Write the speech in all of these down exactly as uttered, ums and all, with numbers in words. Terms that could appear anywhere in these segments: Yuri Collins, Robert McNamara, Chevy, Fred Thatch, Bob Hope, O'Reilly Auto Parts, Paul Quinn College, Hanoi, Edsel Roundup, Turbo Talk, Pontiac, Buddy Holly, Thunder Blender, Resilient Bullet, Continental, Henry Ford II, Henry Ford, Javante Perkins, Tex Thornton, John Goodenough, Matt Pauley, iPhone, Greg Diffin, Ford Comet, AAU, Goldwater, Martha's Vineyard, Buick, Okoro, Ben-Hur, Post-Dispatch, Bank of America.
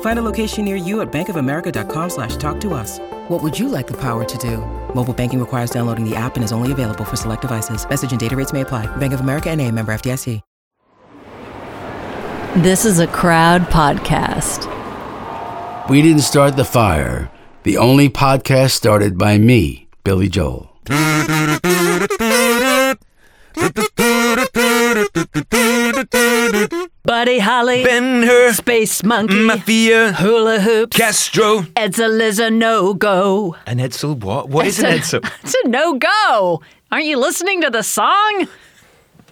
Find a location near you at bankofamerica.com slash talk to us. What would you like the power to do? Mobile banking requires downloading the app and is only available for select devices. Message and data rates may apply. Bank of America N A, member F D I C. This is a Crowd podcast. We didn't start the fire. The only podcast started by me, Billy Joel. Buddy Holly, Ben-Hur, Space Monkey, Mafia, Hula Hoops, Castro. Edsel is a no-go. An Edsel what? What it's is an Edsel? A, it's a no-go. Aren't you listening to the song?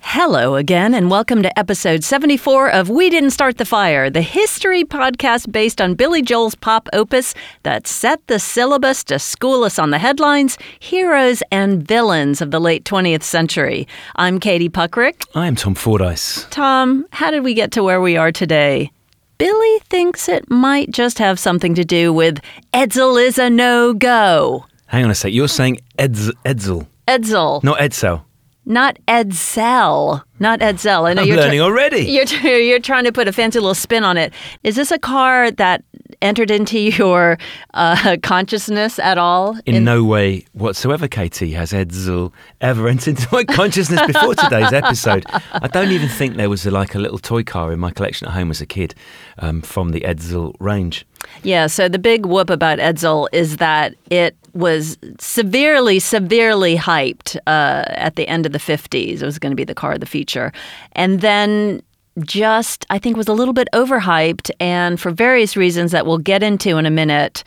Hello again, and welcome to episode seventy-four of We Didn't Start the Fire, the history podcast based on Billy Joel's pop opus that set the syllabus to school us on the headlines, heroes and villains of the late twentieth century. I'm Katie Puckrick. I'm Tom Fordyce. Tom, how did we get to where we are today? Billy thinks it might just have something to do with Edsel is a no-go. Hang on a sec. You're saying Edz- Edsel. Edsel. Not Edsel. Not Edsel. Not Edsel. I know I'm you're learning tra- already. You're, t- you're trying to put a fancy little spin on it. Is this a car that entered into your uh, consciousness at all? In, In no way whatsoever, Katie, has Edsel ever entered into my consciousness before today's episode. I don't even think there was a, like a little toy car in my collection at home as a kid um, from the Edsel range. Yeah, so the big whoop about Edsel is that it was severely, severely hyped uh, at the end of the fifties. It was going to be the car of the future. And then just, I think, was a little bit overhyped. And for various reasons that we'll get into in a minute,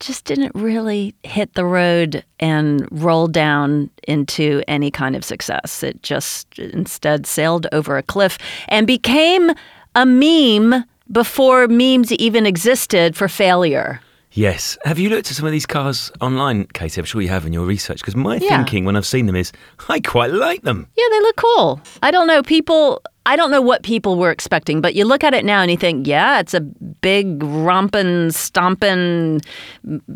just didn't really hit the road and roll down into any kind of success. It just instead sailed over a cliff and became a meme before memes even existed for failure. Yes. Have you looked at some of these cars online, Katie? I'm sure you have in your research, because my yeah. thinking when I've seen them is, I quite like them. Yeah, they look cool. I don't know, people, I don't know what people were expecting, but you look at it now and you think, yeah, it's a big, romping, stomping,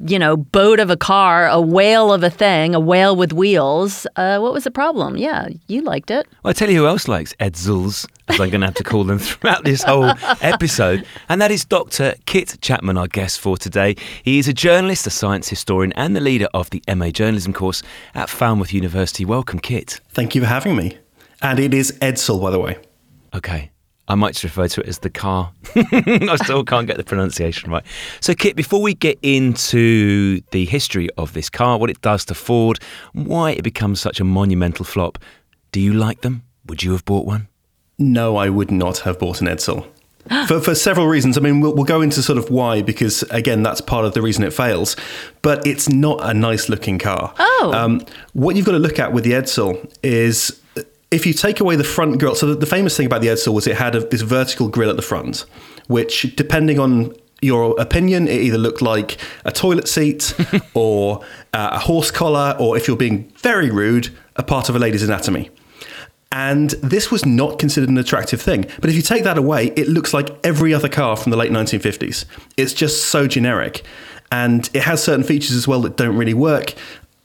you know, boat of a car, a whale of a thing, a whale with wheels. Uh, what was the problem? Yeah, you liked it. Well, I tell you who else likes Edsels, as I'm going to have to call them throughout this whole episode, and that is Doctor Kit Chapman, our guest for today. He is a journalist, a science historian, and the leader of the M A journalism course at Falmouth University. Welcome, Kit. Thank you for having me. And it is Edsel, by the way. Okay. I might just refer to it as the car. I still can't get the pronunciation right. So, Kit, before we get into the history of this car, what it does to Ford, why it becomes such a monumental flop, do you like them? Would you have bought one? No, I would not have bought an Edsel. For, for several reasons. I mean, we'll, we'll go into sort of why, because, again, that's part of the reason it fails. But it's not a nice-looking car. Oh. Um, what you've got to look at with the Edsel is, if you take away the front grille, so the, the famous thing about the Edsel was it had a, this vertical grille at the front, which, depending on your opinion, it either looked like a toilet seat or uh, a horse collar, or if you're being very rude, a part of a lady's anatomy. And this was not considered an attractive thing. But if you take that away, it looks like every other car from the late nineteen fifties. It's just so generic. And it has certain features as well that don't really work.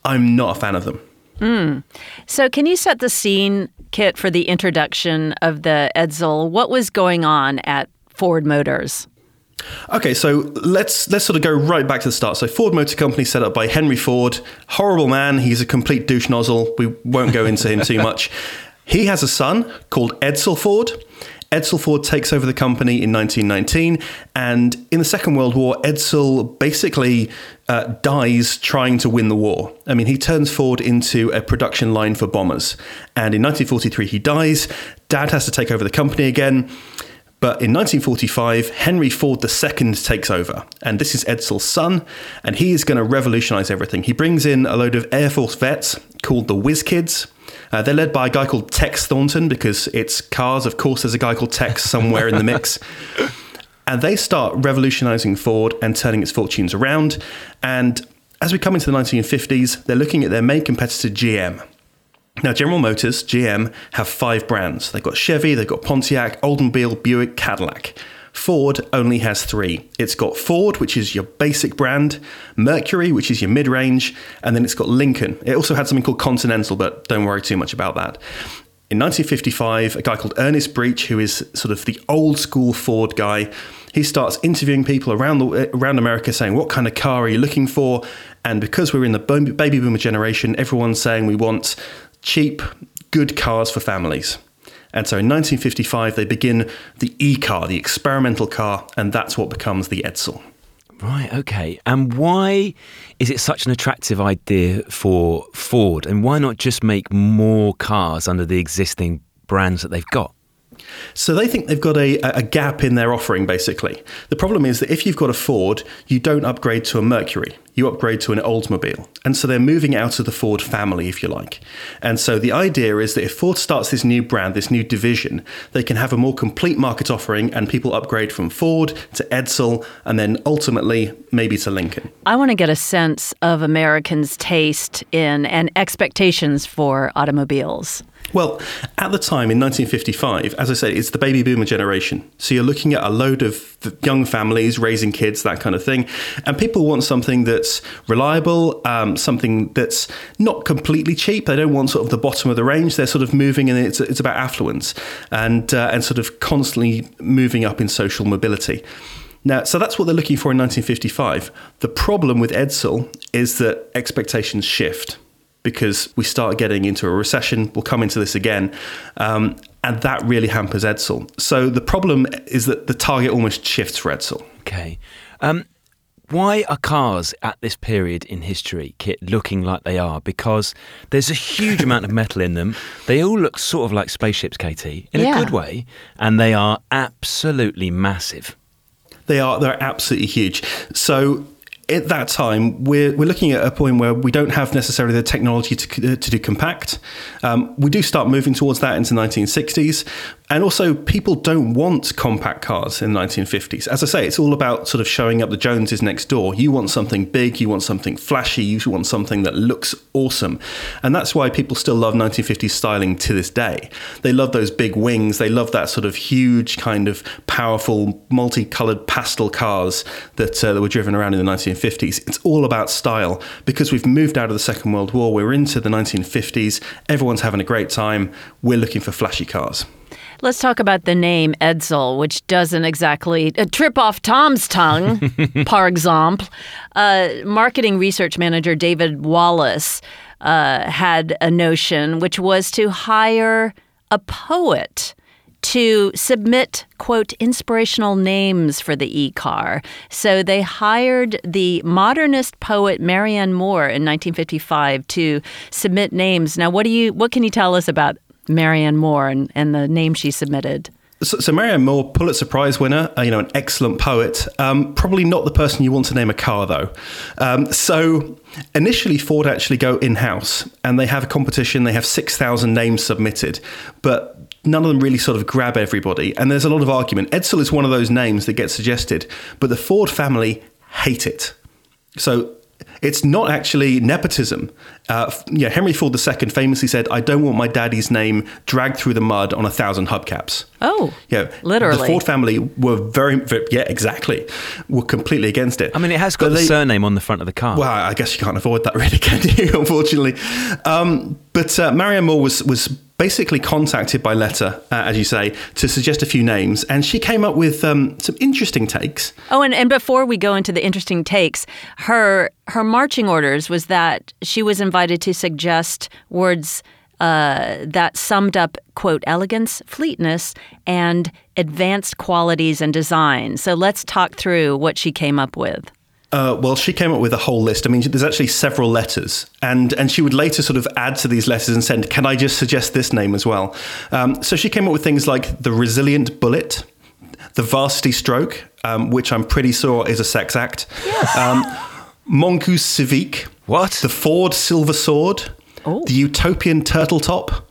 I'm not a fan of them. Mm. So can you set the scene, Kit, for the introduction of the Edsel? What was going on at Ford Motors? Okay, so let's let's sort of go right back to the start. So Ford Motor Company, set up by Henry Ford, horrible man. He's a complete douche nozzle. We won't go into him too much. He has a son called Edsel Ford. Edsel Ford takes over the company in nineteen nineteen, and in the Second World War, Edsel basically uh, dies trying to win the war. I mean, he turns Ford into a production line for bombers, and in nineteen forty-three he dies. Dad has to take over the company again. But in nineteen forty-five, Henry Ford the Second takes over, and this is Edsel's son, and he is going to revolutionize everything. He brings in a load of Air Force vets called the Whiz Kids. Uh, they're led by a guy called Tex Thornton, because it's cars. Of course, there's a guy called Tex somewhere in the mix. And they start revolutionizing Ford and turning its fortunes around. And as we come into the nineteen fifties, they're looking at their main competitor, G M. Now, General Motors, G M, have five brands. They've got Chevy, they've got Pontiac, Oldsmobile, Buick, Cadillac. Ford only has three. It's got Ford, which is your basic brand, Mercury, which is your mid-range, and then it's got Lincoln. It also had something called Continental, but don't worry too much about that. In nineteen fifty-five, a guy called Ernest Breech, who is sort of the old school Ford guy, he starts interviewing people around the, around America saying, what kind of car are you looking for? And because we're in the baby boomer generation, everyone's saying we want cheap, good cars for families. And so in nineteen fifty-five, they begin the e-car, the experimental car, and that's what becomes the Edsel. Right, okay. And why is it such an attractive idea for Ford? And why not just make more cars under the existing brands that they've got? So they think they've got a, a gap in their offering, basically. The problem is that if you've got a Ford, you don't upgrade to a Mercury. You upgrade to an Oldsmobile. And so they're moving out of the Ford family, if you like. And so the idea is that if Ford starts this new brand, this new division, they can have a more complete market offering and people upgrade from Ford to Edsel and then ultimately maybe to Lincoln. I want to get a sense of Americans' taste in and expectations for automobiles. Well, at the time in nineteen fifty-five, as I say, it's the baby boomer generation. So you're looking at a load of young families raising kids, that kind of thing. And people want something that's reliable, um, something that's not completely cheap. They don't want sort of the bottom of the range. They're sort of moving, and it's, it's about affluence and, uh, and sort of constantly moving up in social mobility. Now, so that's what they're looking for in nineteen fifty-five. The problem with Edsel is that expectations shift, because we start getting into a recession. We'll come into this again. Um, and that really hampers Edsel. So the problem is that the target almost shifts for Edsel. Okay. Um, why are cars at this period in history, Kit, looking like they are? Because there's a huge amount of metal in them. They all look sort of like spaceships, Katie, in yeah. a good way. And they are absolutely massive. They are. They're absolutely huge. So at that time, we're we're looking at a point where we don't have necessarily the technology to to do compact. Um, we do start moving towards that into the nineteen sixties. And also, people don't want compact cars in the nineteen fifties. As I say, it's all about sort of showing up the Joneses next door. You want something big, you want something flashy, you want something that looks awesome. And that's why people still love nineteen fifties styling to this day. They love those big wings. They love that sort of huge kind of powerful, multicolored pastel cars that, uh, that were driven around in the nineteen fifties. fifties. It's all about style, because we've moved out of the Second World War. We're into the nineteen fifties. Everyone's having a great time. We're looking for flashy cars. Let's talk about the name Edsel, which doesn't exactly uh, trip off Tom's tongue, par exemple. Uh, marketing research manager David Wallace uh, had a notion, which was to hire a poet to submit, quote, inspirational names for the e-car. So they hired the modernist poet Marianne Moore in nineteen fifty-five to submit names. Now, what do you, what can you tell us about Marianne Moore and, and the name she submitted? So, so Marianne Moore, Pulitzer Prize winner, you know, an excellent poet. Um, probably not the person you want to name a car, though. Um, so initially, Ford actually go in-house, and they have a competition. They have six thousand names submitted, but none of them really sort of grab everybody. And there's a lot of argument. Edsel is one of those names that gets suggested, but the Ford family hate it. So it's not actually nepotism. Uh, you know, Henry Ford the Second famously said, I don't want my daddy's name dragged through the mud on a thousand hubcaps. Oh, you know, literally. The Ford family were very, very, yeah, exactly, were completely against it. I mean, it has got but the they, surname on the front of the car. Well, I guess you can't avoid that really, can you, unfortunately. Um, but uh, Marianne Moore was was basically contacted by letter, uh, as you say, to suggest a few names. And she came up with um, some interesting takes. Oh, and, and before we go into the interesting takes, her her marching orders was that she was invited to suggest words uh, that summed up, quote, elegance, fleetness, and advanced qualities and design. So let's talk through what she came up with. Uh, well, she came up with a whole list. I mean, there's actually several letters. And and she would later sort of add to these letters and send, can I just suggest this name as well? Um, so she came up with things like the Resilient Bullet, The Varsity Stroke, um, which I'm pretty sure is a sex act. Yes. Um, Mongoose Civique. What? The Ford Silver Sword. Oh. The Utopian Turtle Top.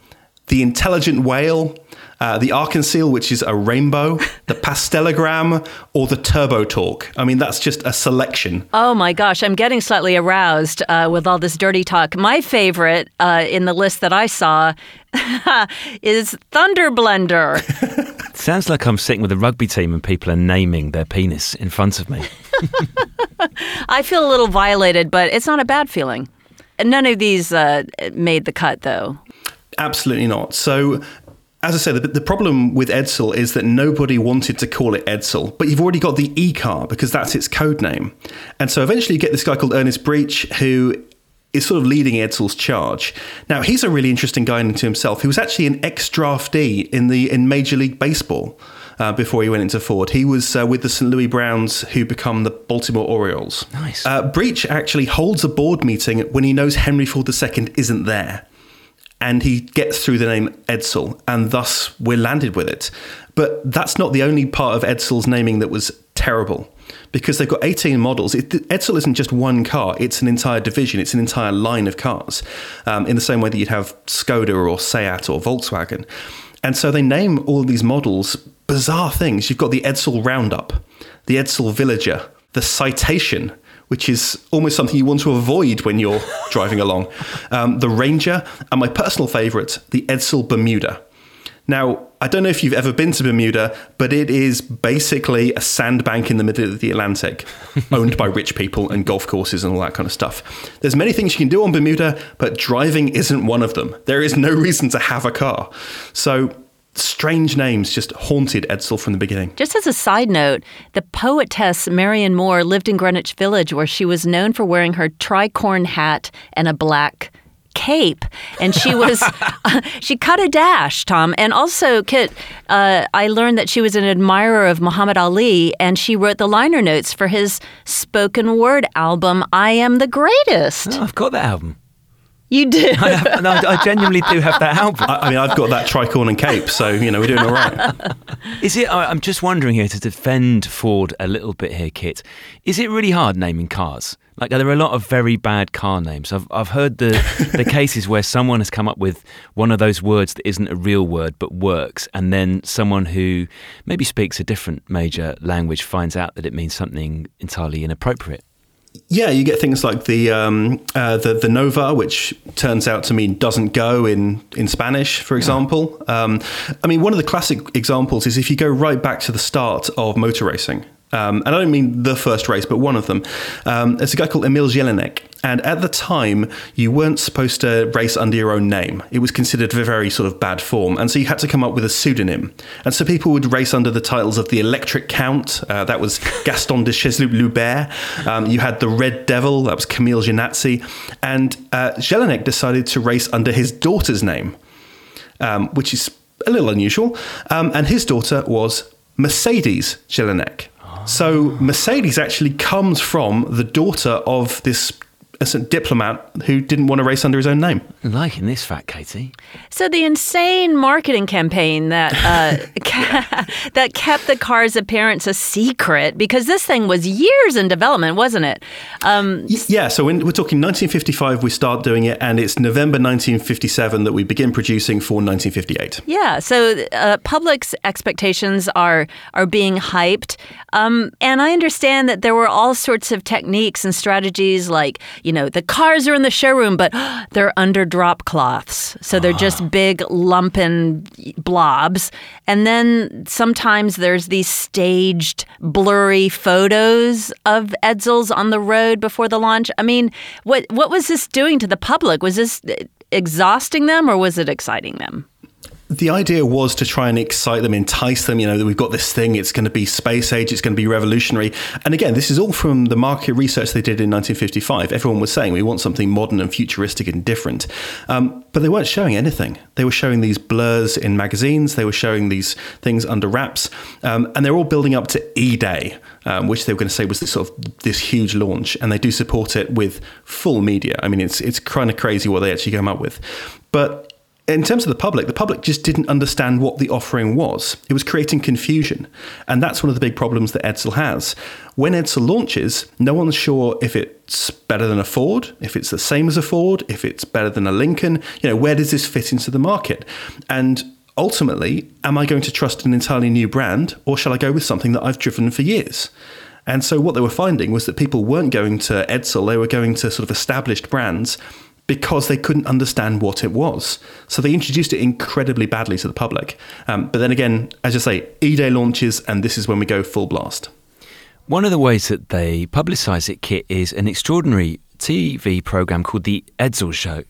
The Intelligent Whale. Uh, the Arkanseal, which is a rainbow, the Pastelogram, or the Turbo Talk. I mean, that's just a selection. Oh, my gosh. I'm getting slightly aroused uh, with all this dirty talk. My favorite uh, in the list that I saw is Thunder Blender. Sounds like I'm sitting with a rugby team and people are naming their penis in front of me. I feel a little violated, but it's not a bad feeling. None of these uh, made the cut, though. Absolutely not. So... As I say, the, the problem with Edsel is that nobody wanted to call it Edsel, but you've already got the E-car because that's its code name. And so eventually you get this guy called Ernest Breech, who is sort of leading Edsel's charge. Now, he's a really interesting guy into himself. He was actually an ex-draftee in the in Major League Baseball uh, before he went into Ford. He was uh, with the Saint Louis Browns, who become the Baltimore Orioles. Nice. Uh, Breech actually holds a board meeting when he knows Henry Ford the Second isn't there. And he gets through the name Edsel, and thus we're landed with it. But that's not the only part of Edsel's naming that was terrible, because they've got eighteen models. It, Edsel isn't just one car, it's an entire division, it's an entire line of cars, um, in the same way that you'd have Skoda or Seat or Volkswagen. And so they name all these models bizarre things. You've got the Edsel Roundup, the Edsel Villager, the Citation, which is almost something you want to avoid when you're driving along. Um, the Ranger, and my personal favourite, the Edsel Bermuda. Now, I don't know if you've ever been to Bermuda, but it is basically a sandbank in the middle of the Atlantic, owned by rich people and golf courses and all that kind of stuff. There's many things you can do on Bermuda, but driving isn't one of them. There is no reason to have a car. So... strange names just haunted Edsel from the beginning. Just as a side note, the poetess Marianne Moore lived in Greenwich Village, where she was known for wearing her tricorn hat and a black cape. And she was, uh, she cut a dash, Tom. And also, Kit, uh, I learned that she was an admirer of Muhammad Ali, and she wrote the liner notes for his spoken word album, I Am the Greatest. Oh, I've got that album. You do. I, have, no, I genuinely do have that album. I, I mean, I've got that tricorn and cape, so, you know, we're doing all right. Is it, I, I'm just wondering here, to defend Ford a little bit here, Kit, is it really hard naming cars? Like, are there a lot of very bad car names? I've I've heard the, the cases where someone has come up with one of those words that isn't a real word but works, and then someone who maybe speaks a different major language finds out that it means something entirely inappropriate. Yeah, you get things like the um, uh, the, the Nova, which turns out to mean doesn't go in, in Spanish, for example. Yeah. Um, I mean, one of the classic examples is if you go right back to the start of motor racing. Um, and I don't mean the first race, but one of them. Um, there's a guy called Emil Jelinek. And at the time, you weren't supposed to race under your own name. It was considered very sort of bad form. And so you had to come up with a pseudonym. And so people would race under the titles of the Electric Count. Uh, that was Gaston de Chesloup-Loubert. Um, you had the Red Devil. That was Camille Genazzi. And uh, Jelinek decided to race under his daughter's name, um, which is a little unusual. Um, and his daughter was Mercedes Jelinek. So Mercedes actually comes from the daughter of this diplomat who didn't want to race under his own name. Liking this fact, Katie. So the insane marketing campaign that uh, ca- that kept the car's appearance a secret, because this thing was years in development, wasn't it? Um, yeah, so in, we're talking nineteen fifty-five we start doing it, and it's November nineteen fifty-seven that we begin producing for nineteen fifty-eight. Yeah, so uh, public's expectations are, are being hyped, um, and I understand that there were all sorts of techniques and strategies like, you know, the cars are in the showroom, but they're under drop cloths. So they're just big lumpen blobs. And then sometimes there's these staged blurry photos of Edsel's on the road before the launch. I mean, what what was this doing to the public? Was this exhausting them or was it exciting them? The idea was to try and excite them, entice them, you know, that we've got this thing, it's going to be space age, it's going to be revolutionary. And again, this is all from the market research they did in nineteen fifty-five. Everyone was saying we want something modern and futuristic and different. Um, but they weren't showing anything. They were showing these blurs in magazines. They were showing these things under wraps. Um, and they're all building up to E-Day, um, which they were going to say was this sort of this huge launch. And they do support it with full media. I mean, it's, it's kind of crazy what they actually came up with. But in terms of the public, the public just didn't understand what the offering was. It was creating confusion. And that's one of the big problems that Edsel has. When Edsel launches, no one's sure if it's better than a Ford, if it's the same as a Ford, if it's better than a Lincoln. You know, where does this fit into the market? And ultimately, am I going to trust an entirely new brand, or shall I go with something that I've driven for years? And so what they were finding was that people weren't going to Edsel, they were going to sort of established brands, because they couldn't understand what it was. So they introduced it incredibly badly to the public. Um, but then again, as I say, E-Day launches, and this is when we go full blast. One of the ways that they publicise it, Kit, is an extraordinary T V programme called The Edsel Show.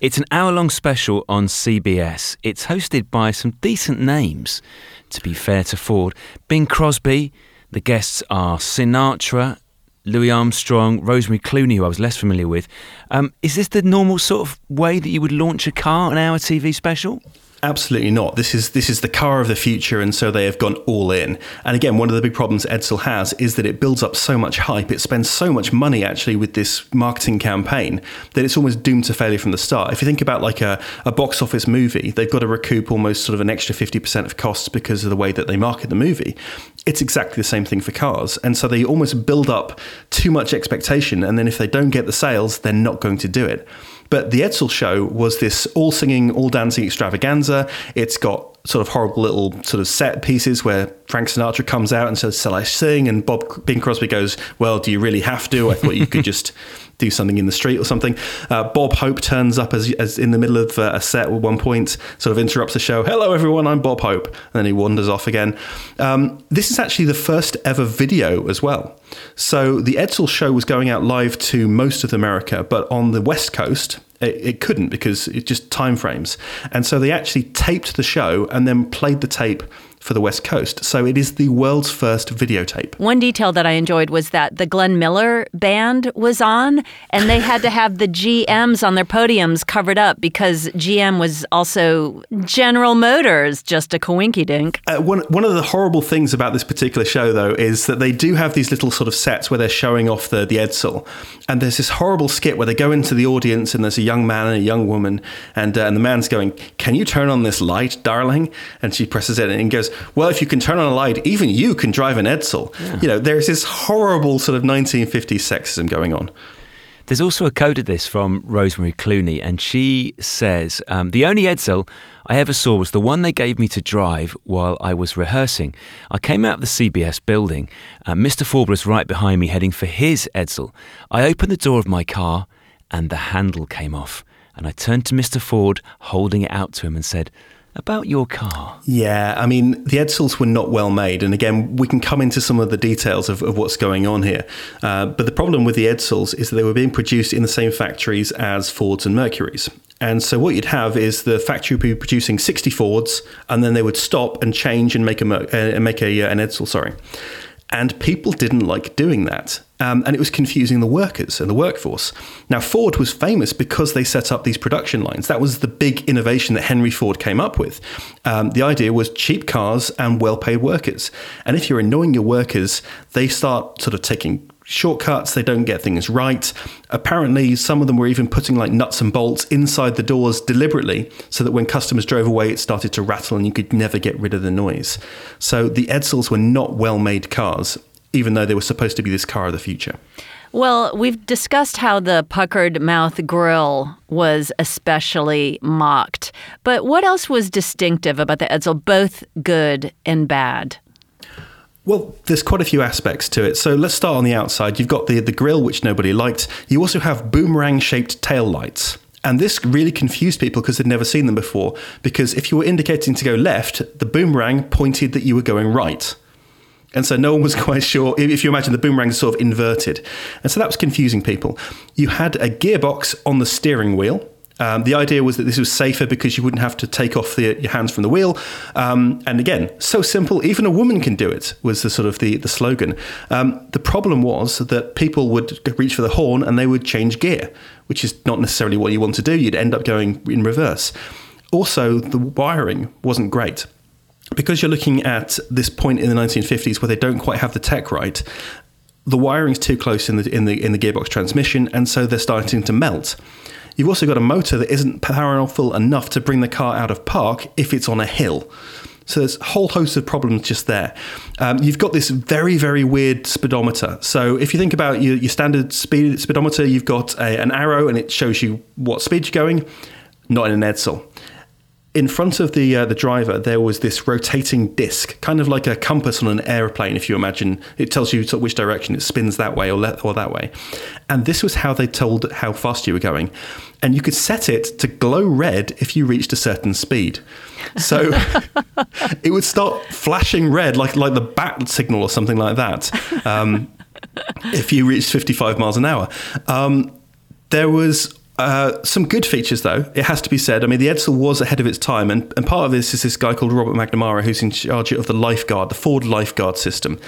It's an hour-long special on C B S. It's hosted by some decent names, to be fair to Ford. Bing Crosby. The guests are Sinatra, Louis Armstrong, Rosemary Clooney, who I was less familiar with. Um, is this the normal sort of way that you would launch a car, an hour T V special? Absolutely not. This is this is the car of the future, and so they have gone all in. And again, one of the big problems Edsel has is that it builds up so much hype, it spends so much money actually with this marketing campaign, that it's almost doomed to failure from the start. If you think about like a, a box office movie, they've got to recoup almost sort of an extra fifty percent of costs because of the way that they market the movie. It's exactly the same thing for cars. And so they almost build up too much expectation, and then if they don't get the sales, they're not going to do it. But the Edsel Show was this all-singing, all-dancing extravaganza. It's got sort of horrible little sort of set pieces where Frank Sinatra comes out and says, "Shall I sing?" And Bob Bing Crosby goes, "Well, do you really have to? I thought you could just do something in the street or something." Uh, Bob Hope turns up as, as in the middle of uh, a set at one point, sort of interrupts the show. "Hello, everyone, I'm Bob Hope." And then he wanders off again. Um, this is actually the first ever video as well. So the Edsel Show was going out live to most of America, but on the West Coast, it, it couldn't, because it's just time frames. And so they actually taped the show and then played the tape for the West Coast. So it is the world's first videotape. One detail that I enjoyed was that the Glenn Miller band was on, and they had to have the G Ms on their podiums covered up because G M was also General Motors, just a coinkydink. Uh, one, one of the horrible things about this particular show, though, is that they do have these little sort of sets where they're showing off the, the Edsel. And there's this horrible skit where they go into the audience and there's a young man and a young woman, and, uh, and the man's going, "Can you turn on this light, darling?" And she presses it and he goes, "Well, if you can turn on a light, even you can drive an Edsel." Yeah. You know, there's this horrible sort of nineteen fifties sexism going on. There's also a quote of this from Rosemary Clooney, and she says, um, "The only Edsel I ever saw was the one they gave me to drive while I was rehearsing. I came out of the C B S building, and Mister Ford was right behind me heading for his Edsel. I opened the door of my car, and the handle came off, and I turned to Mister Ford, holding it out to him, and said, 'About your car.'" Yeah, I mean, the Edsels were not well made. And again, we can come into some of the details of, of what's going on here. Uh, but the problem with the Edsels is that they were being produced in the same factories as Fords and Mercurys. And so what you'd have is the factory would be producing sixty Fords, and then they would stop and change and make a Mer- uh, make a uh, an Edsel, sorry. And people didn't like doing that. Um, and it was confusing the workers and the workforce. Now, Ford was famous because they set up these production lines. That was the big innovation that Henry Ford came up with. Um, the idea was cheap cars and well-paid workers. And if you're annoying your workers, they start sort of taking shortcuts, they don't get things right. Apparently, some of them were even putting like nuts and bolts inside the doors deliberately so that when customers drove away, it started to rattle and you could never get rid of the noise. So the Edsels were not well-made cars, even though they were supposed to be this car of the future. Well, we've discussed how the puckered mouth grille was especially mocked. But what else was distinctive about the Edsel, both good and bad? Well, there's quite a few aspects to it. So let's start on the outside. You've got the, the grille, which nobody liked. You also have boomerang-shaped taillights. And this really confused people because they'd never seen them before. Because if you were indicating to go left, the boomerang pointed that you were going right. And so no one was quite sure. If you imagine the boomerang sort of inverted. And so that was confusing people. You had a gearbox on the steering wheel. Um, the idea was that this was safer because you wouldn't have to take off the, your hands from the wheel. Um, and again, so simple, even a woman can do it, was the sort of the, the slogan. Um, the problem was that people would reach for the horn and they would change gear, which is not necessarily what you want to do. You'd end up going in reverse. Also, the wiring wasn't great. Because you're looking at this point in the nineteen fifties where they don't quite have the tech right, the wiring's too close in the in the in the gearbox transmission, and so they're starting to melt. You've also got a motor that isn't powerful enough to bring the car out of park if it's on a hill. So there's a whole host of problems just there. Um, you've got this very, very weird speedometer. So if you think about your, your standard speed speedometer, you've got a, an arrow and it shows you what speed you're going. Not in an Edsel. In front of the uh, the driver, there was this rotating disc, kind of like a compass on an airplane, if you imagine. It tells you which direction. It spins that way or, le- or that way. And this was how they told how fast you were going. And you could set it to glow red if you reached a certain speed. So it would start flashing red, like, like the bat signal or something like that, um, if you reached fifty-five miles an hour. Um, there was... Uh, some good features, though, it has to be said. I mean, the Edsel was ahead of its time, and, and part of this is this guy called Robert McNamara, who's in charge of the lifeguard, the Ford lifeguard system.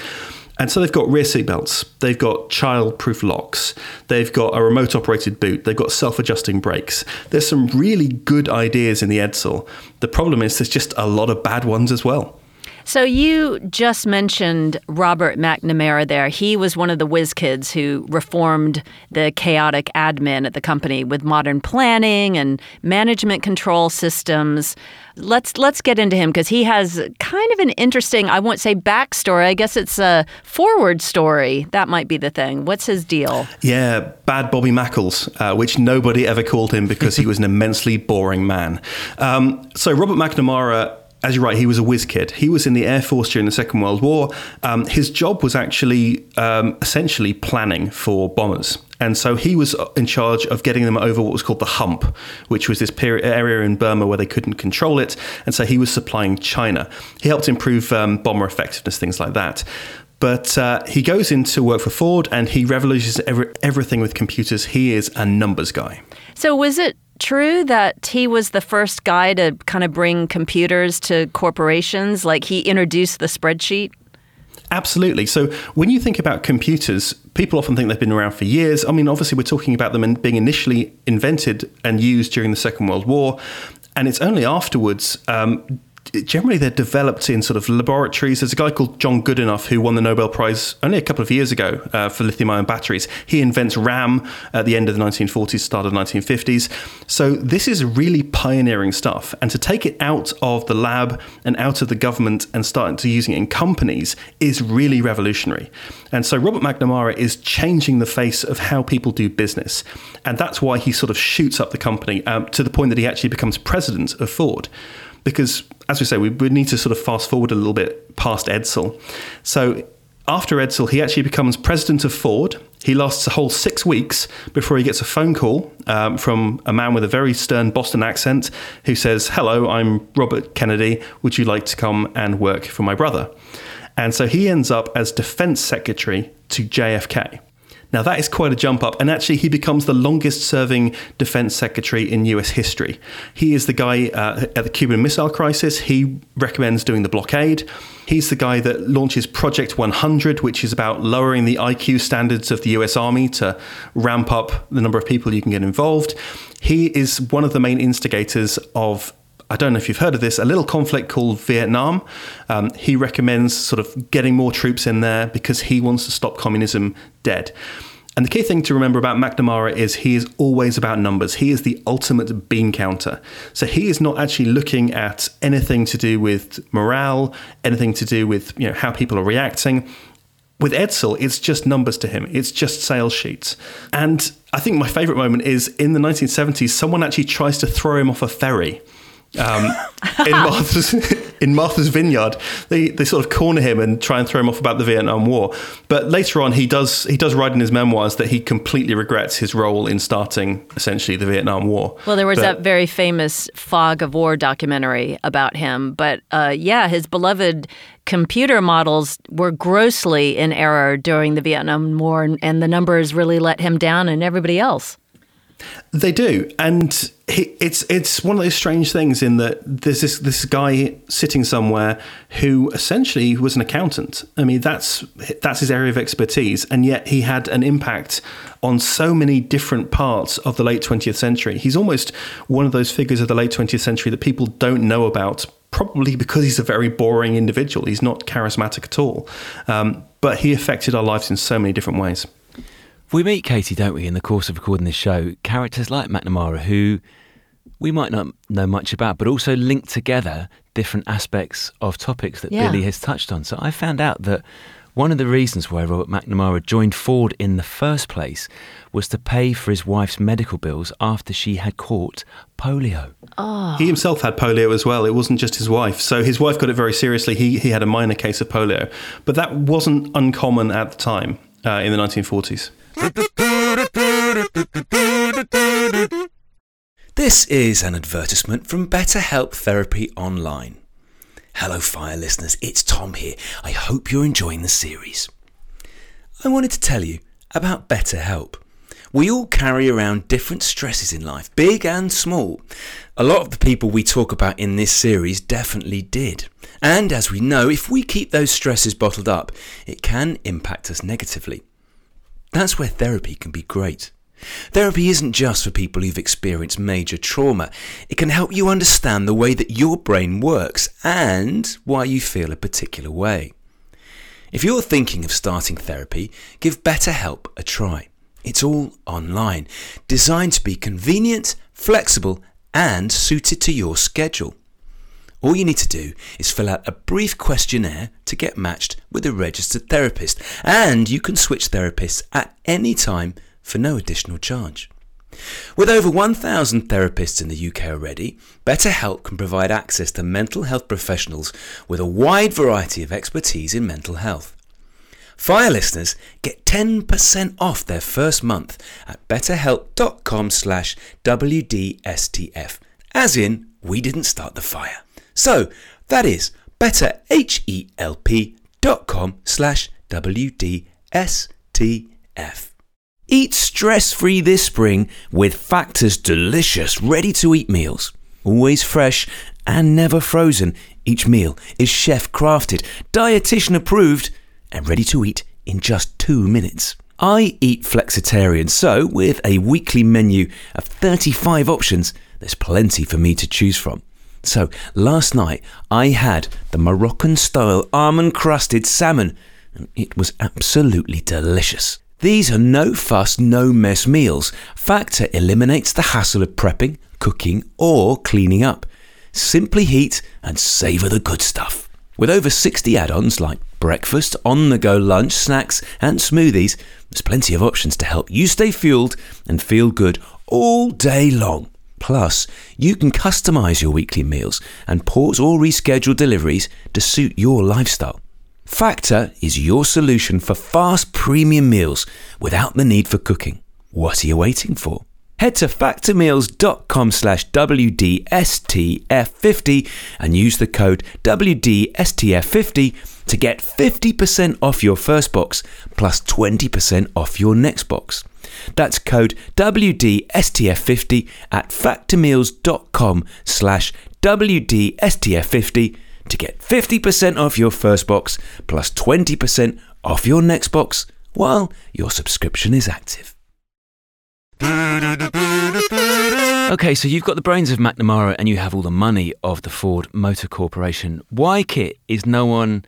And so they've got rear seatbelts, they've got child-proof locks, they've got a remote-operated boot, they've got self-adjusting brakes. There's some really good ideas in the Edsel. The problem is there's just a lot of bad ones as well. So you just mentioned Robert McNamara there. He was one of the whiz kids who reformed the chaotic admin at the company with modern planning and management control systems. Let's let's get into him because he has kind of an interesting, I won't say backstory, I guess it's a forward story. That might be the thing. What's his deal? Yeah, bad Bobby Mackles, uh, which nobody ever called him because he was an immensely boring man. Um, so Robert McNamara... As you're right, he was a whiz kid. He was in the Air Force during the Second World War. Um, his job was actually um, essentially planning for bombers. And so he was in charge of getting them over what was called the hump, which was this period, area in Burma where they couldn't control it. And so he was supplying China. He helped improve um, bomber effectiveness, things like that. But uh, he goes into work for Ford and he revolutionizes every, everything with computers. He is a numbers guy. So was it true that he was the first guy to kind of bring computers to corporations? Like he introduced the spreadsheet? Absolutely. So when you think about computers, people often think they've been around for years. I mean, obviously, we're talking about them being initially invented and used during the Second World War. And it's only afterwards... Um, Generally, they're developed in sort of laboratories. There's a guy called John Goodenough who won the Nobel Prize only a couple of years ago uh, for lithium-ion batteries. He invents RAM at the end of the nineteen forties, start of the nineteen fifties. So this is really pioneering stuff. And to take it out of the lab and out of the government and start to using it in companies is really revolutionary. And so Robert McNamara is changing the face of how people do business. And that's why he sort of shoots up the company um, to the point that he actually becomes president of Ford. Because, as we say, we would need to sort of fast forward a little bit past Edsel. So after Edsel, he actually becomes president of Ford. He lasts a whole six weeks before he gets a phone call um, from a man with a very stern Boston accent who says, "Hello, I'm Robert Kennedy. Would you like to come and work for my brother?" And so he ends up as defense secretary to J F K. Now, that is quite a jump up. And actually, he becomes the longest serving defense secretary in U S history. He is the guy uh, at the Cuban Missile Crisis. He recommends doing the blockade. He's the guy that launches Project one hundred, which is about lowering the I Q standards of the U S Army to ramp up the number of people you can get involved. He is one of the main instigators of, I don't know if you've heard of this, a little conflict called Vietnam. Um, he recommends sort of getting more troops in there because he wants to stop communism dead. And the key thing to remember about McNamara is he is always about numbers. He is the ultimate bean counter. So he is not actually looking at anything to do with morale, anything to do with, you know, how people are reacting. With Edsel, it's just numbers to him. It's just sales sheets. And I think my favorite moment is in the nineteen seventies, someone actually tries to throw him off a ferry. Um, in, Martha's, in Martha's Vineyard, they, they sort of corner him and try and throw him off about the Vietnam War. But later on, he does he does write in his memoirs that he completely regrets his role in starting essentially the Vietnam War. Well, there was but, that very famous Fog of War documentary about him. But uh, yeah, his beloved computer models were grossly in error during the Vietnam War, and, and the numbers really let him down and everybody else. They do. And he, it's it's one of those strange things in that there's this, this guy sitting somewhere who essentially was an accountant. I mean, that's that's his area of expertise. And yet he had an impact on so many different parts of the late twentieth century. He's almost one of those figures of the late twentieth century that people don't know about, probably because he's a very boring individual. He's not charismatic at all. Um, but he affected our lives in so many different ways. We meet, Katie, don't we, in the course of recording this show, characters like McNamara who we might not know much about, but also link together different aspects of topics that yeah. Billy has touched on. So I found out that one of the reasons why Robert McNamara joined Ford in the first place was to pay for his wife's medical bills after she had caught polio. Oh. He himself had polio as well. It wasn't just his wife. So his wife got it very seriously. He, he had a minor case of polio. But that wasn't uncommon at the time, uh, in the nineteen forties. This is an advertisement from BetterHelp Therapy Online. Hello Fire listeners, it's Tom here. I hope you're enjoying the series. I wanted to tell you about BetterHelp. We all carry around different stresses in life, big and small. A lot of the people we talk about in this series definitely did. And as we know, if we keep those stresses bottled up, it can impact us negatively. That's where therapy can be great. Therapy isn't just for people who've experienced major trauma. It can help you understand the way that your brain works and why you feel a particular way. If you're thinking of starting therapy, give BetterHelp a try. It's all online, designed to be convenient, flexible, and suited to your schedule. All you need to do is fill out a brief questionnaire to get matched with a registered therapist, and you can switch therapists at any time for no additional charge. With over one thousand therapists in the U K already, BetterHelp can provide access to mental health professionals with a wide variety of expertise in mental health. Fire listeners get ten percent off their first month at betterhelp dot com slash W D S T F, as in, we didn't start the fire. So that is betterhelp dot com slash W D S T F. Eat stress-free this spring with Factor's delicious ready-to-eat meals. Always fresh and never frozen, each meal is chef-crafted, dietitian-approved and ready to eat in just two minutes. I eat flexitarian, so with a weekly menu of thirty-five options, there's plenty for me to choose from. So last night I had the Moroccan-style almond-crusted salmon and it was absolutely delicious. These are no-fuss, no-mess meals. Factor eliminates the hassle of prepping, cooking or cleaning up. Simply heat and savour the good stuff. With over sixty add-ons like breakfast, on-the-go lunch, snacks and smoothies, there's plenty of options to help you stay fueled and feel good all day long. Plus, you can customise your weekly meals and pause or reschedule deliveries to suit your lifestyle. Factor is your solution for fast premium meals without the need for cooking. What are you waiting for? Head to factor meals dot com slash W D S T F fifty and use the code W D S T F fifty to get fifty percent off your first box plus twenty percent off your next box. That's code W D S T F fifty at factor meals dot com slash W D S T F fifty to get fifty percent off your first box plus twenty percent off your next box while your subscription is active. Okay, so you've got the brains of McNamara and you have all the money of the Ford Motor Corporation. Why, Kit, is no one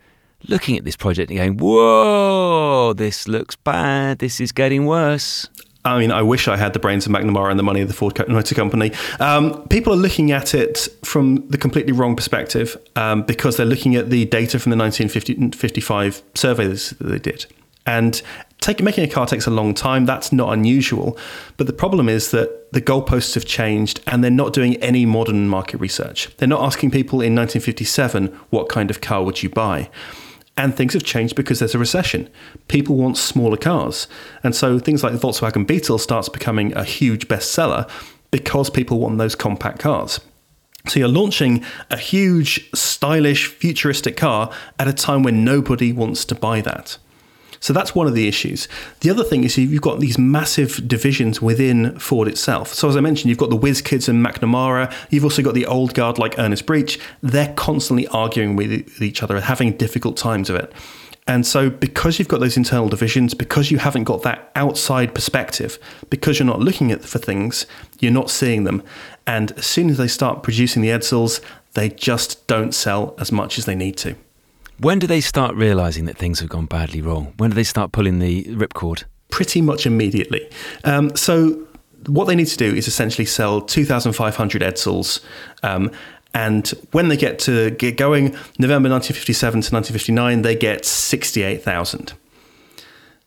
looking at this project and going, whoa, this looks bad, this is getting worse? I mean, I wish I had the brains of McNamara and the money of the Ford Motor Company. Um, people are looking at it from the completely wrong perspective um, because they're looking at the data from the nineteen fifty-five survey that they did. And take, making a car takes a long time. That's not unusual. But the problem is that the goalposts have changed and they're not doing any modern market research. They're not asking people in nineteen fifty-seven, what kind of car would you buy? And things have changed because there's a recession. People want smaller cars. And so things like the Volkswagen Beetle starts becoming a huge bestseller because people want those compact cars. So you're launching a huge, stylish, futuristic car at a time when nobody wants to buy that. So that's one of the issues. The other thing is you've got these massive divisions within Ford itself. So as I mentioned, you've got the whiz kids and McNamara. You've also got the old guard like Ernest Breech. They're constantly arguing with each other and having difficult times of it. And so because you've got those internal divisions, because you haven't got that outside perspective, because you're not looking at for things, you're not seeing them. And as soon as they start producing the Edsels, they just don't sell as much as they need to. When do they start realising that things have gone badly wrong? When do they start pulling the ripcord? pretty much immediately. Um, so what they need to do is essentially sell two thousand five hundred Edsels. Um, and when they get to get going, November nineteen fifty-seven to nineteen fifty-nine, they get sixty-eight thousand.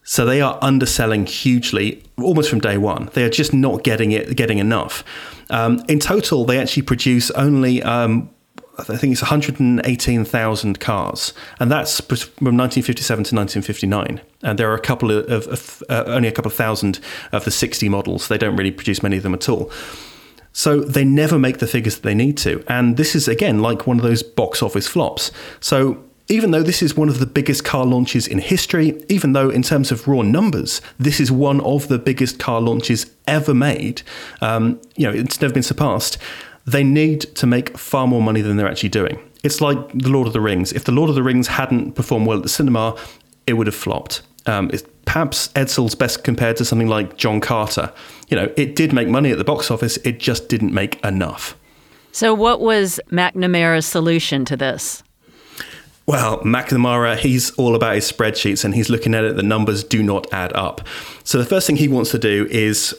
So they are underselling hugely, almost from day one. They are just not getting it, getting enough. Um, in total, they actually produce only, um, I think it's one hundred eighteen thousand cars, and that's from nineteen fifty-seven to nineteen fifty-nine. And there are a couple of, of, of uh, only a couple of thousand of the sixty models. They don't really produce many of them at all. So they never make the figures that they need to. And this is, again, like one of those box office flops. So even though this is one of the biggest car launches in history, even though in terms of raw numbers, this is one of the biggest car launches ever made, um, you know, it's never been surpassed, they need to make far more money than they're actually doing. It's like The Lord of the Rings. If The Lord of the Rings hadn't performed well at the cinema, it would have flopped. Um, it's perhaps Edsel's best compared to something like John Carter. You know, it did make money at the box office, it just didn't make enough. So what was McNamara's solution to this? Well, McNamara, he's all about his spreadsheets, and he's looking at it. The numbers do not add up. So the first thing he wants to do is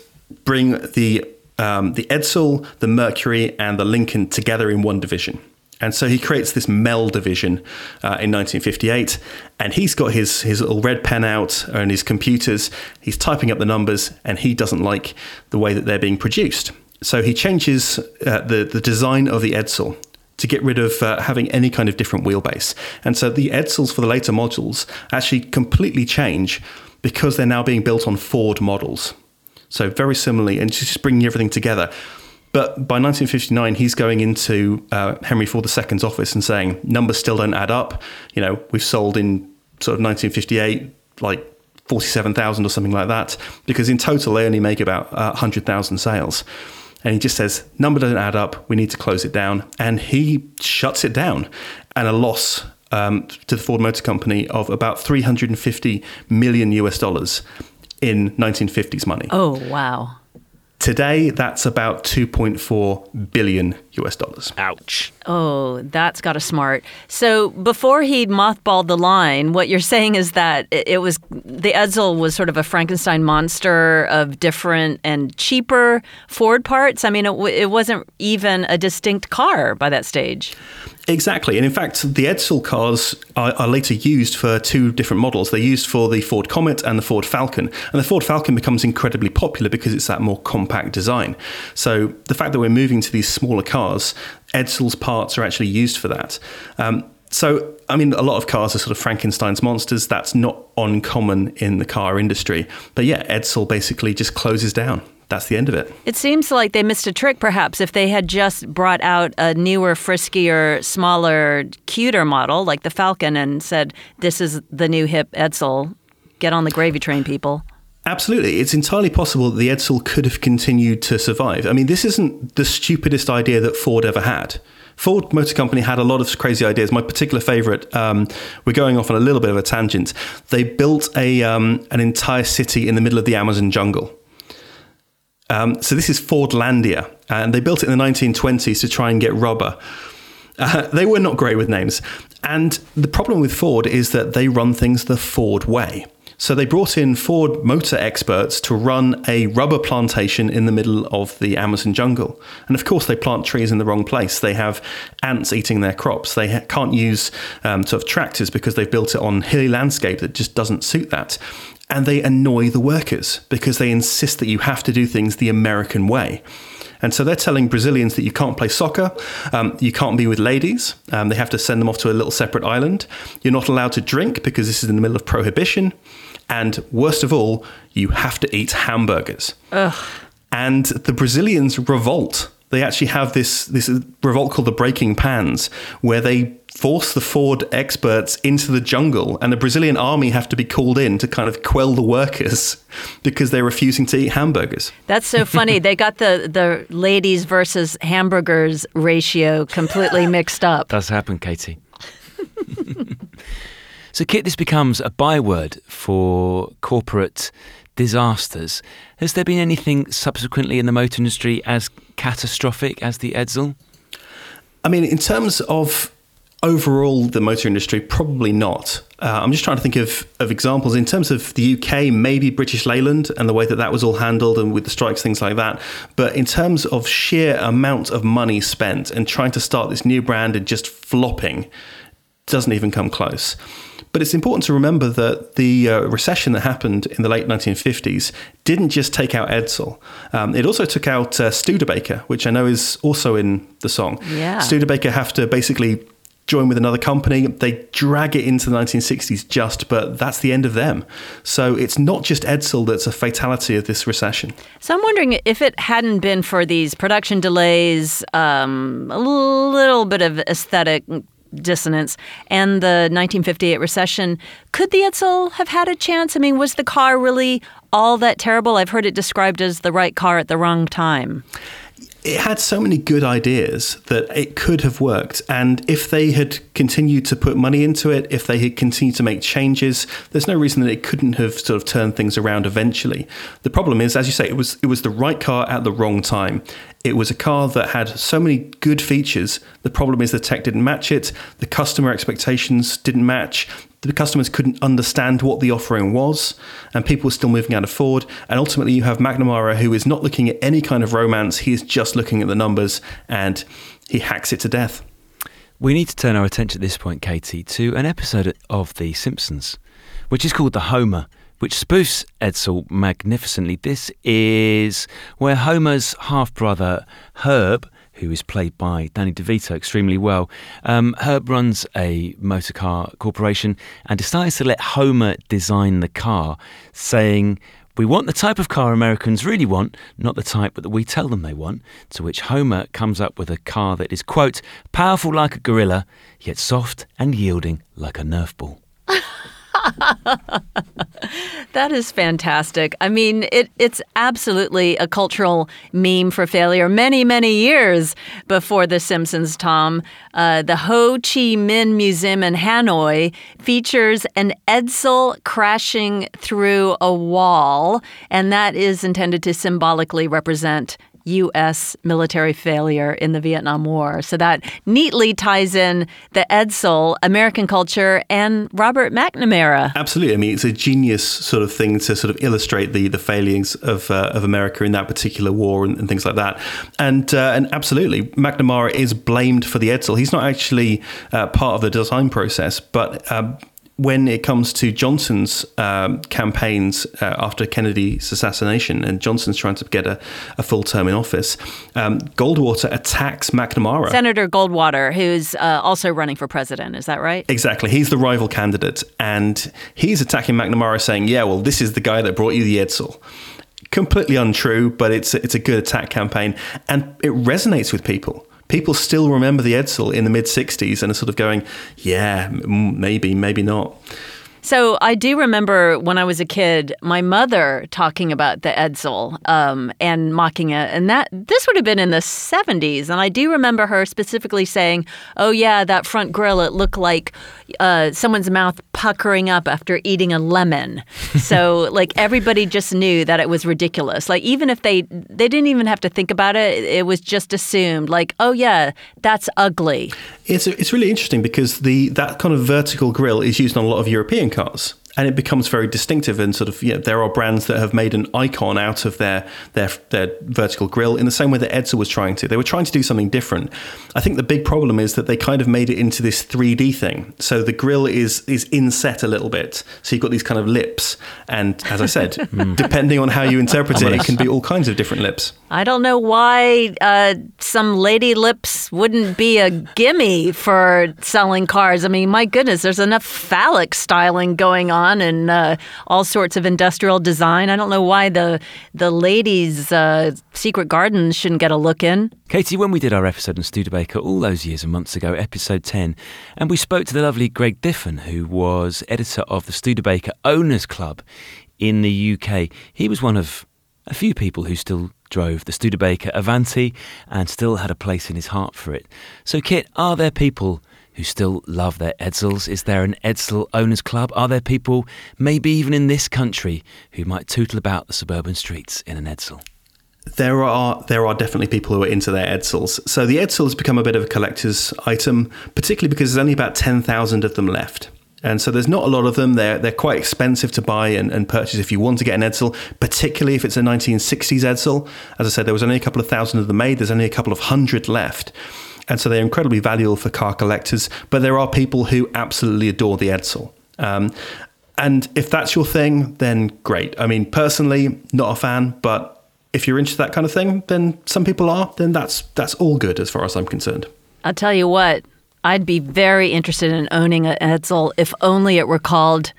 bring the um, the Edsel, the Mercury, and the Lincoln together in one division. And so he creates this Mel division uh, in nineteen fifty-eight, and he's got his, his little red pen out and his computers. He's typing up the numbers, and he doesn't like the way that they're being produced. So he changes uh, the, the design of the Edsel to get rid of uh, having any kind of different wheelbase. And so the Edsels for the later models actually completely change because they're now being built on Ford models. So very similarly, and just bringing everything together. But by nineteen fifty-nine, he's going into uh, Henry Ford the Second's office and saying, numbers still don't add up. You know, we've sold in sort of nineteen fifty-eight, like forty-seven thousand or something like that, because in total, they only make about uh, one hundred thousand sales. And he just says, number doesn't add up, we need to close it down. And he shuts it down. And a loss um, to the Ford Motor Company of about three hundred fifty million US dollars in nineteen fifties money. Oh, wow. Today, that's about two point four billion US dollars. Ouch. Oh, that's got a smart. So before he mothballed the line, what you're saying is that it was the Edsel was sort of a Frankenstein monster of different and cheaper Ford parts. I mean, it, it wasn't even a distinct car by that stage. Exactly. And in fact, the Edsel cars are, are later used for two different models. They're used for the Ford Comet and the Ford Falcon. And the Ford Falcon becomes incredibly popular because it's that more compact design. So the fact that we're moving to these smaller cars, Edsel's parts are actually used for that. Um, so, I mean, a lot of cars are sort of Frankenstein's monsters. That's not uncommon in the car industry. But yeah, Edsel basically just closes down. That's the end of it. It seems like they missed a trick, perhaps, if they had just brought out a newer, friskier, smaller, cuter model like the Falcon and said, this is the new hip Edsel. Get on the gravy train, people. Absolutely. It's entirely possible that the Edsel could have continued to survive. I mean, this isn't the stupidest idea that Ford ever had. Ford Motor Company had a lot of crazy ideas. My particular favorite, um, we're going off on a little bit of a tangent. They built a um, an entire city in the middle of the Amazon jungle. Um, so this is Fordlandia, and they built it in the nineteen twenties to try and get rubber. Uh, they were not great with names. And the problem with Ford is that they run things the Ford way. So they brought in Ford motor experts to run a rubber plantation in the middle of the Amazon jungle. And of course, they plant trees in the wrong place. They have ants eating their crops. They ha- can't use um, sort of tractors because they've built it on hilly landscape that just doesn't suit that. And they annoy the workers because they insist that you have to do things the American way. And so they're telling Brazilians that you can't play soccer, um, you can't be with ladies, um, they have to send them off to a little separate island. You're not allowed to drink because this is in the middle of Prohibition. And worst of all, you have to eat hamburgers. Ugh. And the Brazilians revolt. They actually have this, this revolt called the Breaking Pans, where they force the Ford experts into the jungle, and the Brazilian army have to be called in to kind of quell the workers because they're refusing to eat hamburgers. That's so funny. They got the, the ladies versus hamburgers ratio completely mixed up. Does happen, Katie. So, Kit, this becomes a byword for corporate disasters. Has there been anything subsequently in the motor industry as catastrophic as the Edsel? I mean, in terms of Overall, the motor industry, probably not. Uh, I'm just trying to think of, of examples. In terms of the U K, maybe British Leyland and the way that that was all handled and with the strikes, things like that. But in terms of sheer amount of money spent and trying to start this new brand and just flopping, doesn't even come close. But it's important to remember that the uh, recession that happened in the late nineteen fifties didn't just take out Edsel. Um, it also took out uh, Studebaker, which I know is also in the song. Yeah. Studebaker have to basically join with another company. They drag it into the nineteen sixties just, but that's the end of them. So it's not just Edsel that's a fatality of this recession. So I'm wondering if it hadn't been for these production delays, um, a little bit of aesthetic dissonance, and the nineteen fifty-eight recession, could the Edsel have had a chance? I mean, was the car really all that terrible? I've heard it described as the right car at the wrong time. It had so many good ideas that it could have worked. And if they had continued to put money into it, if they had continued to make changes, there's no reason that it couldn't have sort of turned things around eventually. The problem is, as you say, it was it was the right car at the wrong time. It was a car that had so many good features. The problem is the tech didn't match it. The customer expectations didn't match. The customers couldn't understand what the offering was, and people were still moving out of Ford. And ultimately, you have McNamara, who is not looking at any kind of romance. He is just looking at the numbers, and he hacks it to death. We need to turn our attention at this point, Katie, to an episode of The Simpsons, which is called The Homer, which spoofs Edsel magnificently. This is where Homer's half-brother, Herb, who is played by Danny DeVito extremely well. Um, Herb runs a motor car corporation and decides to let Homer design the car, saying, "We want the type of car Americans really want, not the type that we tell them they want," to which Homer comes up with a car that is, quote, "powerful like a gorilla, yet soft and yielding like a Nerf ball." That is fantastic. I mean, it, it's absolutely a cultural meme for failure many, many years before The Simpsons, Tom. Uh, the Ho Chi Minh Museum in Hanoi features an Edsel crashing through a wall, and that is intended to symbolically represent U S military failure in the Vietnam War. So that neatly ties in the Edsel, American culture, and Robert McNamara. Absolutely. I mean, it's a genius sort of thing to sort of illustrate the the failings of uh, of America in that particular war and, and things like that. And uh, and absolutely, McNamara is blamed for the Edsel. He's not actually uh, part of the design process, but um, when it comes to Johnson's um, campaigns uh, after Kennedy's assassination, and Johnson's trying to get a, a full term in office, um, Goldwater attacks McNamara. Senator Goldwater, who's uh, also running for president, is that right? Exactly. He's the rival candidate, and he's attacking McNamara saying, yeah, well, this is the guy that brought you the Edsel. Completely untrue, but it's a, it's a good attack campaign, and it resonates with people. People still remember the Edsel in the mid-sixties and are sort of going, yeah, maybe, maybe not. So I do remember when I was a kid, my mother talking about the Edsel um, and mocking it. And that this would have been in the seventies. And I do remember her specifically saying, oh, yeah, that front grill, it looked like uh, someone's mouth puckering up after eating a lemon. So like everybody just knew that it was ridiculous. Like even if they they didn't even have to think about it, it was just assumed like, oh, yeah, that's ugly. It's it's really interesting because the that kind of vertical grill is used on a lot of European cars, and it becomes very distinctive and sort of, you know, there are brands that have made an icon out of their, their their vertical grill in the same way that Edsel was trying to. They were trying to do something different. I think the big problem is that they kind of made it into this three D thing. So the grill is is inset a little bit. So you've got these kind of lips. And as I said, depending on how you interpret it, it can be all kinds of different lips. I don't know why uh, some lady lips wouldn't be a gimme for selling cars. I mean, my goodness, there's enough phallic styling going on. And uh, all sorts of industrial design. I don't know why the the ladies' uh, secret gardens shouldn't get a look in. Katie, when we did our episode on Studebaker all those years and months ago, episode ten, and we spoke to the lovely Greg Diffin, who was editor of the Studebaker Owners Club in the U K. He was one of a few people who still drove the Studebaker Avanti and still had a place in his heart for it. So, Kit, are there people who still love their Edsels? Is there an Edsel Owners Club? Are there people, maybe even in this country, who might tootle about the suburban streets in an Edsel? There are there are definitely people who are into their Edsels. So the Edsel has become a bit of a collector's item, particularly because there's only about ten thousand of them left. And so there's not a lot of them. They're, they're quite expensive to buy and, and purchase if you want to get an Edsel, particularly if it's a nineteen sixties Edsel. As I said, there was only a couple of thousand of them made. There's only a couple of hundred left. And so they're incredibly valuable for car collectors. But there are people who absolutely adore the Edsel. Um, and if that's your thing, then great. I mean, personally, not a fan, but if you're into that kind of thing, then some people are, then that's that's all good as far as I'm concerned. I'll tell you what, I'd be very interested in owning an Edsel if only it were called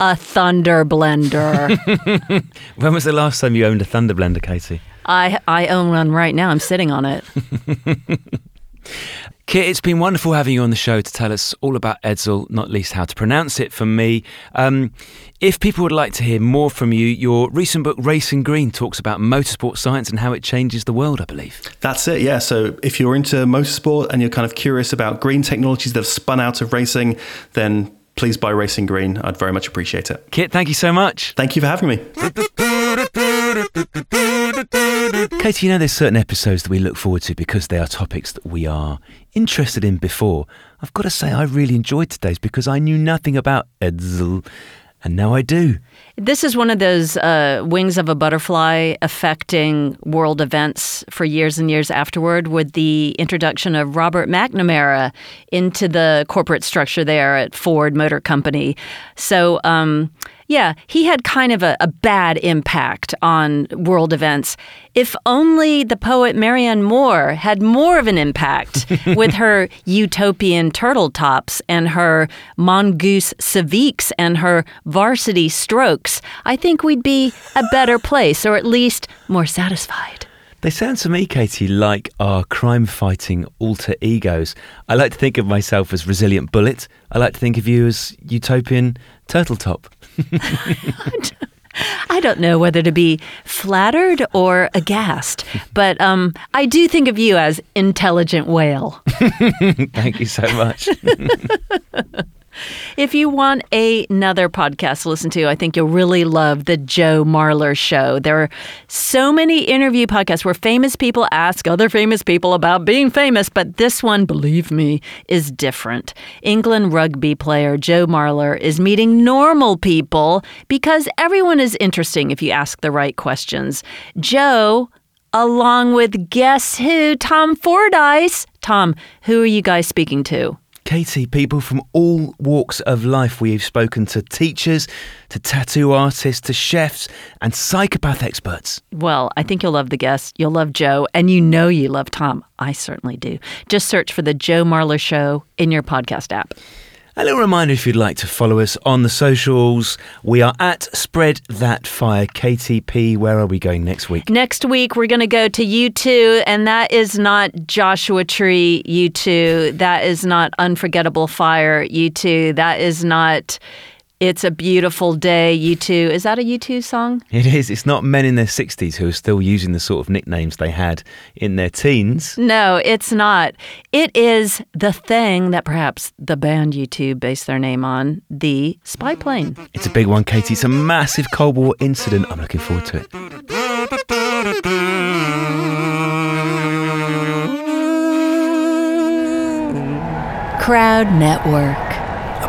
a Thunder Blender. When was the last time you owned a Thunder Blender, Katie? I, I own one right now. I'm sitting on it. Kit, it's been wonderful having you on the show to tell us all about Edsel, not least how to pronounce it for me. Um, if people would like to hear more from you, your recent book, Racing Green, talks about motorsport science and how it changes the world, I believe. That's it, yeah. So if you're into motorsport and you're kind of curious about green technologies that have spun out of racing, then please buy Racing Green. I'd very much appreciate it. Kit, thank you so much. Thank you for having me. Katie, you know there's certain episodes that we look forward to because they are topics that we are interested in before. I've got to say I really enjoyed today's because I knew nothing about Edsel and now I do. This is one of those uh, wings of a butterfly affecting world events for years and years afterward with the introduction of Robert McNamara into the corporate structure there at Ford Motor Company. So, um... yeah, he had kind of a, a bad impact on world events. If only the poet Marianne Moore had more of an impact with her Utopian Turtle Tops and her Mongoose Civiques and her Varsity Strokes, I think we'd be a better place, or at least more satisfied. They sound to me, Katie, like our crime-fighting alter egos. I like to think of myself as Resilient Bullet. I like to think of you as Utopian Turtle Top. I don't know whether to be flattered or aghast, but um, I do think of you as Intelligent Whale. Thank you so much. If you want a, another podcast to listen to, I think you'll really love The Joe Marler Show. There are so many interview podcasts where famous people ask other famous people about being famous, but this one, believe me, is different. England rugby player Joe Marler is meeting normal people because everyone is interesting if you ask the right questions. Joe, along with guess who, Tom Fordyce. Tom, who are you guys speaking to? Katie, people from all walks of life. We've spoken to teachers, to tattoo artists, to chefs and psychopath experts. Well, I think you'll love the guests. You'll love Joe and you know you love Tom. I certainly do. Just search for The Joe Marler Show in your podcast app. A little reminder, if you'd like to follow us on the socials, we are at Spread That Fire. K T P, where are we going next week? Next week, we're going to go to U two, and that is not Joshua Tree U two. That is not Unforgettable Fire U two. That is not It's a Beautiful Day U two. Is that a U two song? It is. It's not men in their sixties who are still using the sort of nicknames they had in their teens. No, it's not. It is the thing that perhaps the band U two based their name on, the spy plane. It's a big one, Katie. It's a massive Cold War incident. I'm looking forward to it. Crowd Network. A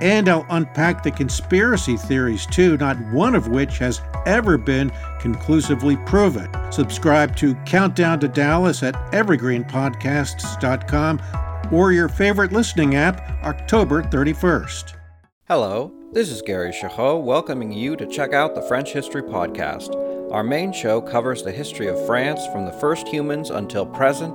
and I'll unpack the conspiracy theories too, not one of which has ever been conclusively proven. Subscribe to Countdown to Dallas at evergreen podcasts dot com or your favorite listening app, October thirty-first. Hello, this is Gary Chahot welcoming you to check out the French History Podcast. Our main show covers the history of France from the first humans until present.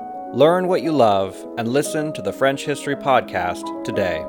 Learn what you love and listen to the French History Podcast today.